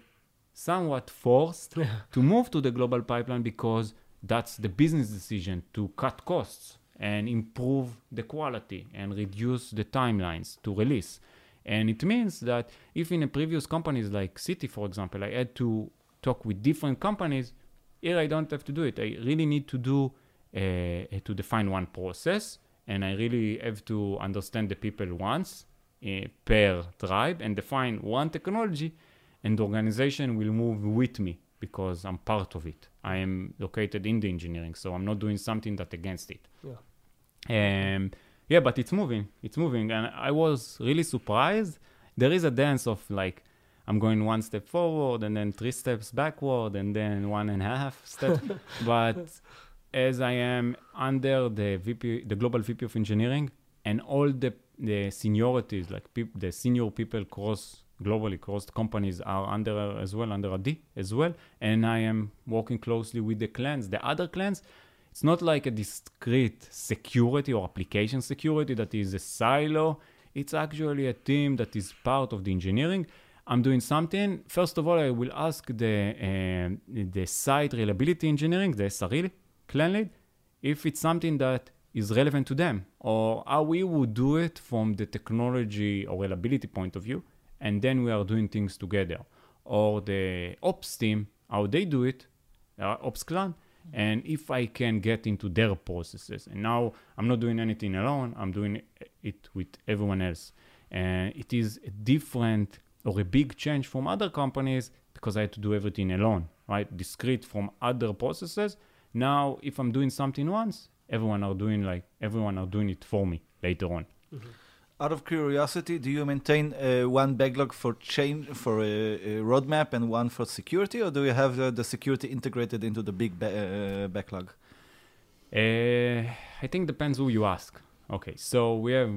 somewhat forced to move to the global pipeline because that's the business decision to cut costs and improve the quality and reduce the timelines to release. And it means that if in a previous companies like Citi, for example, I had to talk with different companies, here I don't have to do it. I really need to do uh, to define one process, and I really have to understand the people once uh, per tribe and define one technology, and the organization will move with me because I'm part of it. I am located in the engineering, so I'm not doing something that against it. Yeah. Um, yeah, but it's moving, it's moving. And I was really surprised. There is a dance of like, I'm going one step forward and then three steps backward and then one and a half step. But as I am under the V P, the global V P of engineering, and all the, the seniorities, like pe- the senior people cross globally, cross companies are under as well, under Adi as well. And I am working closely with the clans, the other clans. It's not like a discrete security or application security that is a silo. It's actually a team that is part of the engineering. I'm doing something. First of all, I will ask the uh, the site reliability engineering, the S R E clan lead, if it's something that is relevant to them or how we would do it from the technology or reliability point of view. And then we are doing things together. Or the ops team, how they do it, uh, ops clan. And if I can get into their processes, and now I'm not doing anything alone, I'm doing it with everyone else. And it is a different or a big change from other companies because I had to do everything alone, right? Discrete from other processes. Now, if I'm doing something once, everyone are doing like everyone are doing it for me later on. Mm-hmm. Out of curiosity, do you maintain uh, one backlog for change for a, a roadmap and one for security, or do you have uh, the security integrated into the big ba- uh, backlog? Uh, I think depends who you ask. Okay, so we have,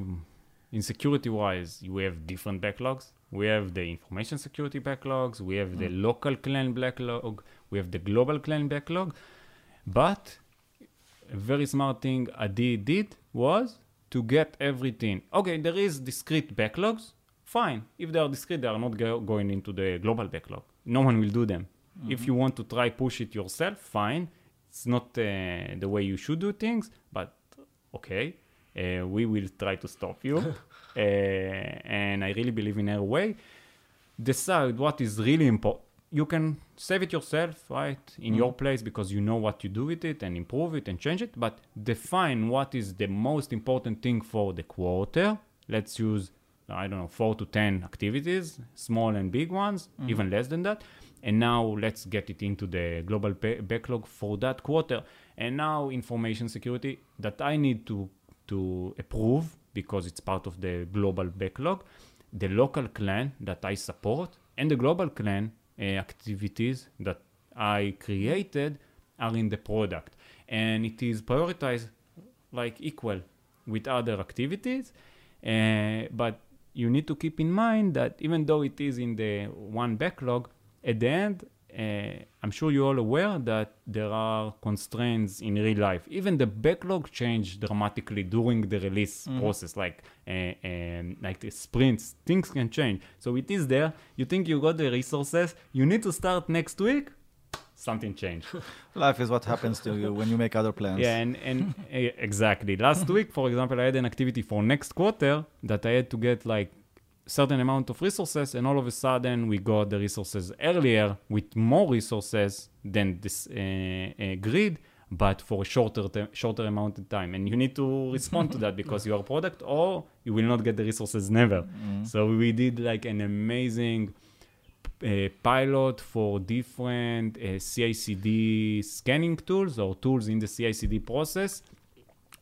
in security-wise, we have different backlogs. We have the information security backlogs. We have mm. the local clan backlog. We have the global clan backlog. But a very smart thing Adi did was to get everything. Okay, there is discrete backlogs fine. If they are discrete, they are not go- going into the global backlog. No one will do them. Mm-hmm. If you want to try push it yourself, fine. It's not uh, the way you should do things, but okay. Uh, we will try to stop you. uh, and I really believe in our way. Decide what is really important. You can save it yourself, right, in mm-hmm. your place, because you know what you do with it and improve it and change it, but define what is the most important thing for the quarter. Let's use, I don't know, four to ten activities, small and big ones, mm-hmm. even less than that. And now let's get it into the global pay- backlog for that quarter. And now information security that I need to to approve because it's part of the global backlog, the local clan that I support, and the global clan uh, activities that I created are in the product. And it is prioritized like equal with other activities. Uh, but you need to keep in mind that even though it is in the one backlog, at the end, uh, I'm sure you're all aware that there are constraints in real life. Even the backlog changed dramatically during the release mm-hmm. process, like uh, um, like the sprints, things can change. So it is there. You think you got the resources, you need to start next week, something changed. Life is what happens to you when you make other plans. Yeah, and, and exactly. Last week, for example, I had an activity for next quarter that I had to get like certain amount of resources, and all of a sudden we got the resources earlier with more resources than this uh, uh, grid, but for a shorter te- shorter amount of time, and you need to respond to that because you are a product, or you will not get the resources never. Mm-hmm. So we did like an amazing uh, pilot for different uh, C I C D scanning tools or tools in the C I C D process,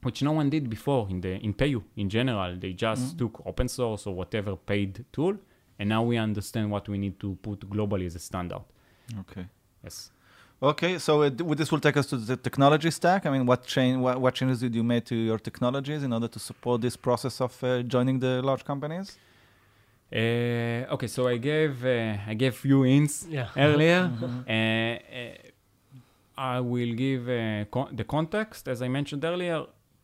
which no one did before in the in PayU in general. They just mm-hmm. took open source or whatever paid tool, and now we understand what we need to put globally as a standard. Okay. Yes. Okay. So it, this will take us to the technology stack. I mean, what change, what, what changes did you make to your technologies in order to support this process of uh, joining the large companies? Uh, okay. So I gave uh, I gave few hints yeah. earlier. Mm-hmm. Uh, I will give uh, con- the context, as I mentioned earlier.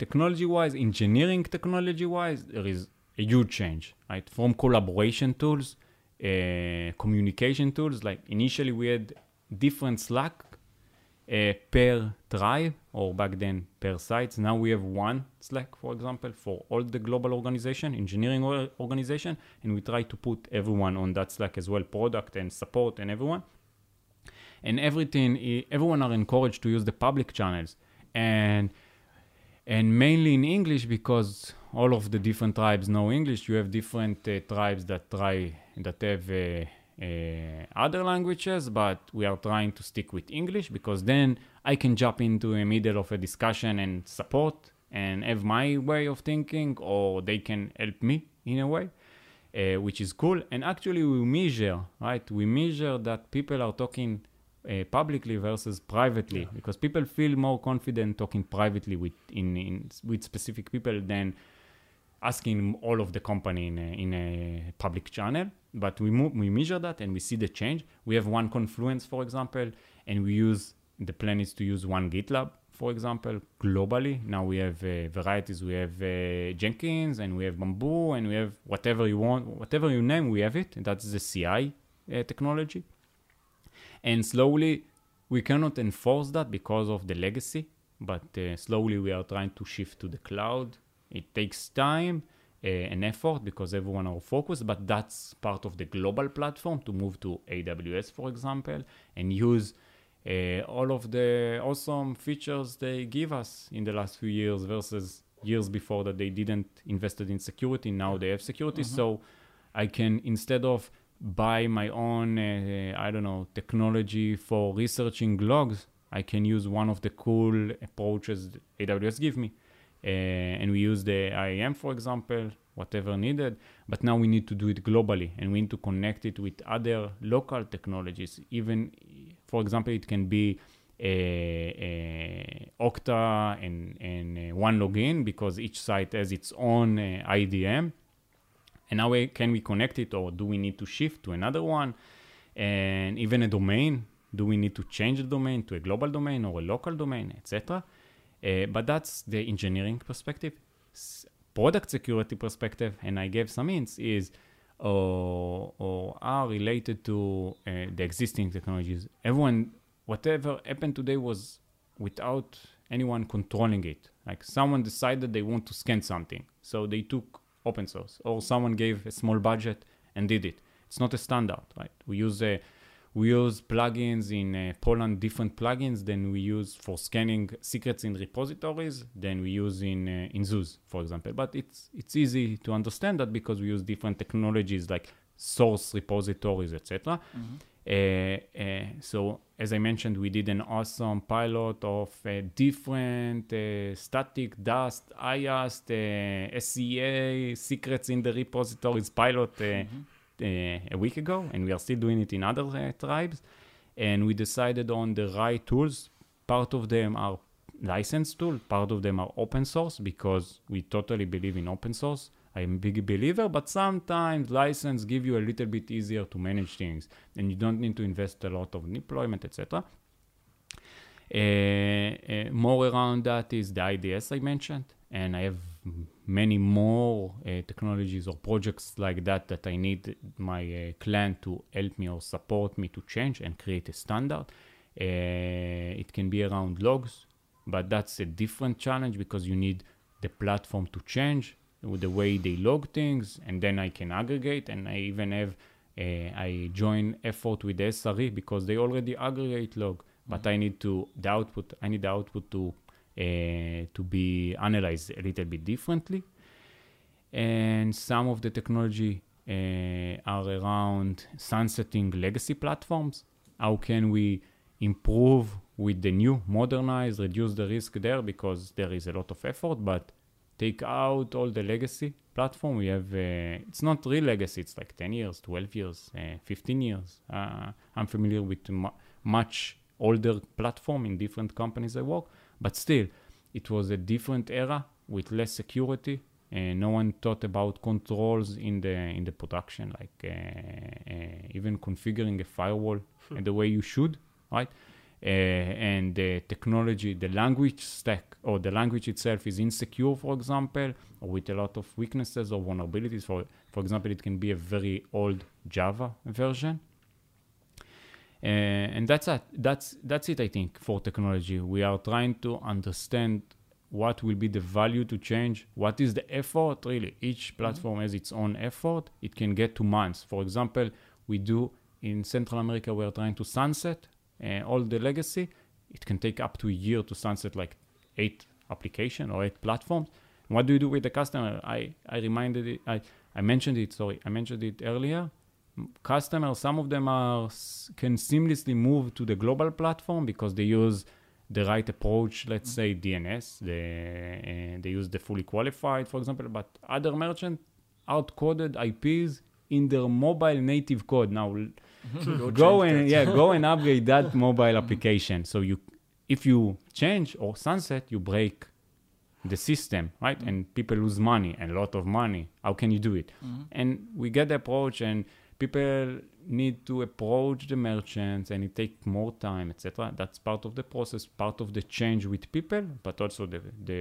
Technology-wise, engineering technology-wise, there is a huge change, right? From collaboration tools, uh, communication tools, like initially we had different Slack uh, per tribe, or back then per sites. Now we have one Slack, for example, for all the global organization, engineering organization, and we try to put everyone on that Slack as well, product and support and everyone. And everything, everyone are encouraged to use the public channels. And And mainly in English, because all of the different tribes know English. You have different uh, tribes that try that have uh, uh, other languages, but we are trying to stick with English because then I can jump into the middle of a discussion and support and have my way of thinking, or they can help me in a way, uh, which is cool. And actually, we measure, right? We measure that people are talking Uh, publicly versus privately, yeah. because people feel more confident talking privately with in, in with specific people than asking all of the company in a, in a public channel. But we mo- we measure that and we see the change. We have one Confluence, for example, and we use the plan is to use one GitLab, for example, globally. Now we have uh, varieties. We have uh, Jenkins, and we have Bamboo, and we have whatever you want, whatever you name, we have it. And that's the C I uh, technology. And slowly, we cannot enforce that because of the legacy, but uh, slowly we are trying to shift to the cloud. It takes time uh, and effort because everyone are focused, but that's part of the global platform to move to A W S, for example, and use uh, all of the awesome features they give us in the last few years versus years before that they didn't invest in security. Now they have security, mm-hmm. so I can, instead of buy my own, uh, I don't know, technology for researching logs, I can use one of the cool approaches A W S give me. Uh, and we use the I A M, for example, whatever needed. But now we need to do it globally, and we need to connect it with other local technologies. Even, for example, it can be a, a Okta and, and one login because each site has its own uh, I D M. And now we, can we connect it, or do we need to shift to another one? And even a domain, do we need to change the domain to a global domain or a local domain, et cetera? Uh, but that's the engineering perspective. S- product security perspective, and I gave some hints, is or, or are related to uh, the existing technologies. Everyone, whatever happened today was without anyone controlling it. Like someone decided they want to scan something, so they took open source, or someone gave a small budget and did it. It's not a standard, right? We use a, we use plugins in uh, Poland, different plugins than we use for scanning secrets in repositories than we use in uh, in Zooz, for example. But it's it's easy to understand that because we use different technologies like source repositories, et cetera. Mm-hmm. uh, uh, so as I mentioned, we did an awesome pilot of uh, different uh, static, dust, I A S T, uh, S C A, secrets in the repositories pilot. Uh, mm-hmm. Uh, a week ago, and we are still doing it in other uh, tribes, and we decided on the right tools. Part of them are licensed tool, part of them are open source, because we totally believe in open source. I'm a big believer, but sometimes license give you a little bit easier to manage things, and you don't need to invest a lot of deployment, et cetera. Uh, uh, more around that is the I D S I mentioned, and I have many more uh, technologies or projects like that that I need my uh, client to help me or support me to change and create a standard. Uh, it can be around logs, but that's a different challenge because you need the platform to change with the way they log things, and then I can aggregate, and I even have, uh, I join effort with the S R E because they already aggregate log, mm-hmm. but I need to, the output, I need the output to Uh, to be analyzed a little bit differently. And some of the technology uh, are around sunsetting legacy platforms. How can we improve with the new, modernize, reduce the risk there, because there is a lot of effort, but take out all the legacy platform. We have, uh, it's not real legacy, it's like ten years, twelve years, uh, fifteen years. Uh, I'm familiar with m- much older platform in different companies I work. But still, it was a different era with less security, and no one thought about controls in the in the production, like uh, uh, even configuring a firewall hmm. the way you should, right? Uh, and the technology, the language stack or the language itself is insecure, for example, or with a lot of weaknesses or vulnerabilities. For for example, it can be a very old Java version. Uh, and that's it. That's that's it. I think for technology, we are trying to understand what will be the value to change. What is the effort really? Each platform mm-hmm. has its own effort. It can get to months. For example, we do in Central America. We are trying to sunset uh, all the legacy. It can take up to a year to sunset like eight application or eight platforms. And what do you do with the customer? I I reminded it. I I mentioned it. Sorry, I mentioned it earlier. Customers, some of them are can seamlessly move to the global platform because they use the right approach, let's say D N S, they, uh, they use the fully qualified, for example, but other merchants outcoded I Ps in their mobile native code. Now go, go and yeah, go and upgrade that mobile application. So you, if you change or sunset, you break the system, right? Mm-hmm. And people lose money, and a lot of money. How can you do it? Mm-hmm. And we get the approach, and people need to approach the merchants, and it takes more time, et cetera. That's part of the process, part of the change with people, but also the the,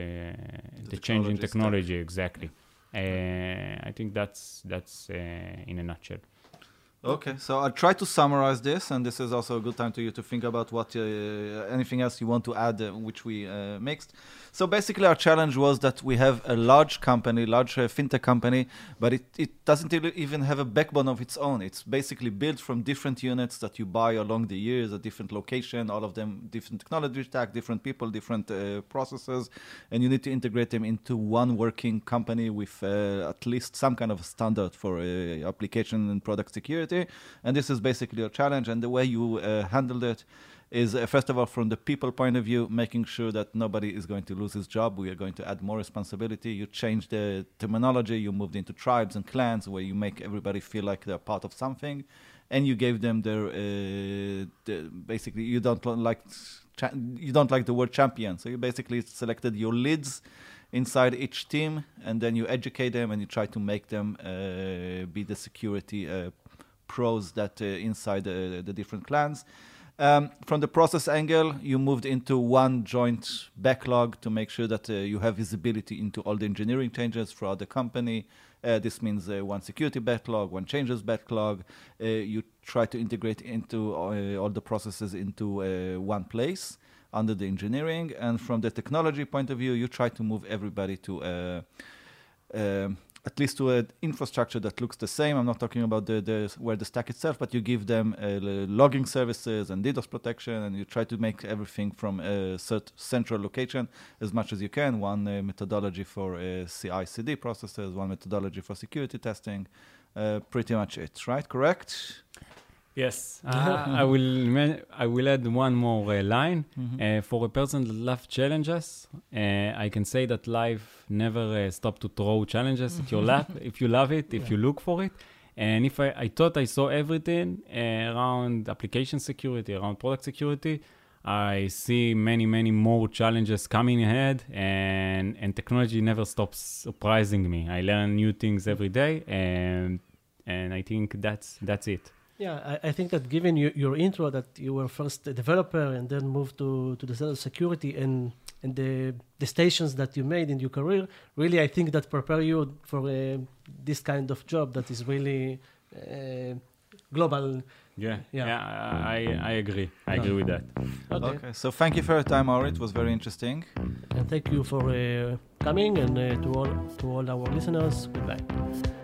the, the change in technology. Stack. Exactly. Yeah. Uh, I think that's that's uh, in a nutshell. Okay, so I'll try to summarize this, and this is also a good time to you to think about what uh, anything else you want to add, uh, which we uh, mixed. So basically, our challenge was that we have a large company, large uh, fintech company, but it, it doesn't even have a backbone of its own. It's basically built from different units that you buy along the years, a different location, all of them different technology stack, different people, different uh, processes, and you need to integrate them into one working company with uh, at least some kind of standard for uh, application and product security. And this is basically your challenge, and the way you uh, handled it is uh, first of all from the people point of view, making sure that nobody is going to lose his job. We are going to add more responsibility. You changed the terminology, you moved into tribes and clans where you make everybody feel like they're part of something, and you gave them their uh, the, basically you don't like cha- you don't like the word champion, so you basically selected your leads inside each team, and then you educate them and you try to make them uh, be the security uh, pros that uh, inside uh, the different clans. Um, from the process angle, you moved into one joint backlog to make sure that uh, you have visibility into all the engineering changes throughout the company, Uh, this means uh, one security backlog, one changes backlog. Uh, you try to integrate into uh, all the processes into uh, one place under the engineering. And from the technology point of view, you try to move everybody to uh, uh, at least to an infrastructure that looks the same. I'm not talking about the, the where the stack itself, but you give them uh, logging services and DDoS protection, and you try to make everything from a cert central location as much as you can. One uh, methodology for uh, C I C D processes, one methodology for security testing, uh, pretty much it, right? Correct? Yes, uh, I will I will add one more uh, line. Mm-hmm. Uh, for a person that loves challenges, uh, I can say that life never uh, stops to throw challenges at your lap, if you love it, if yeah. you look for it. And if I, I thought I saw everything uh, around application security, around product security, I see many, many more challenges coming ahead, and, and technology never stops surprising me. I learn new things every day, and and I think that's that's it. Yeah, I, I think that given you, your intro that you were first a developer and then moved to, to the side of security and and the, the stations that you made in your career, really I think that prepare you for uh, this kind of job that is really uh, global. Yeah, yeah, yeah I, I agree. I agree with that. Okay. Okay, so thank you for your time, Ori. It was very interesting. And thank you for uh, coming, and uh, to all to all our listeners, goodbye.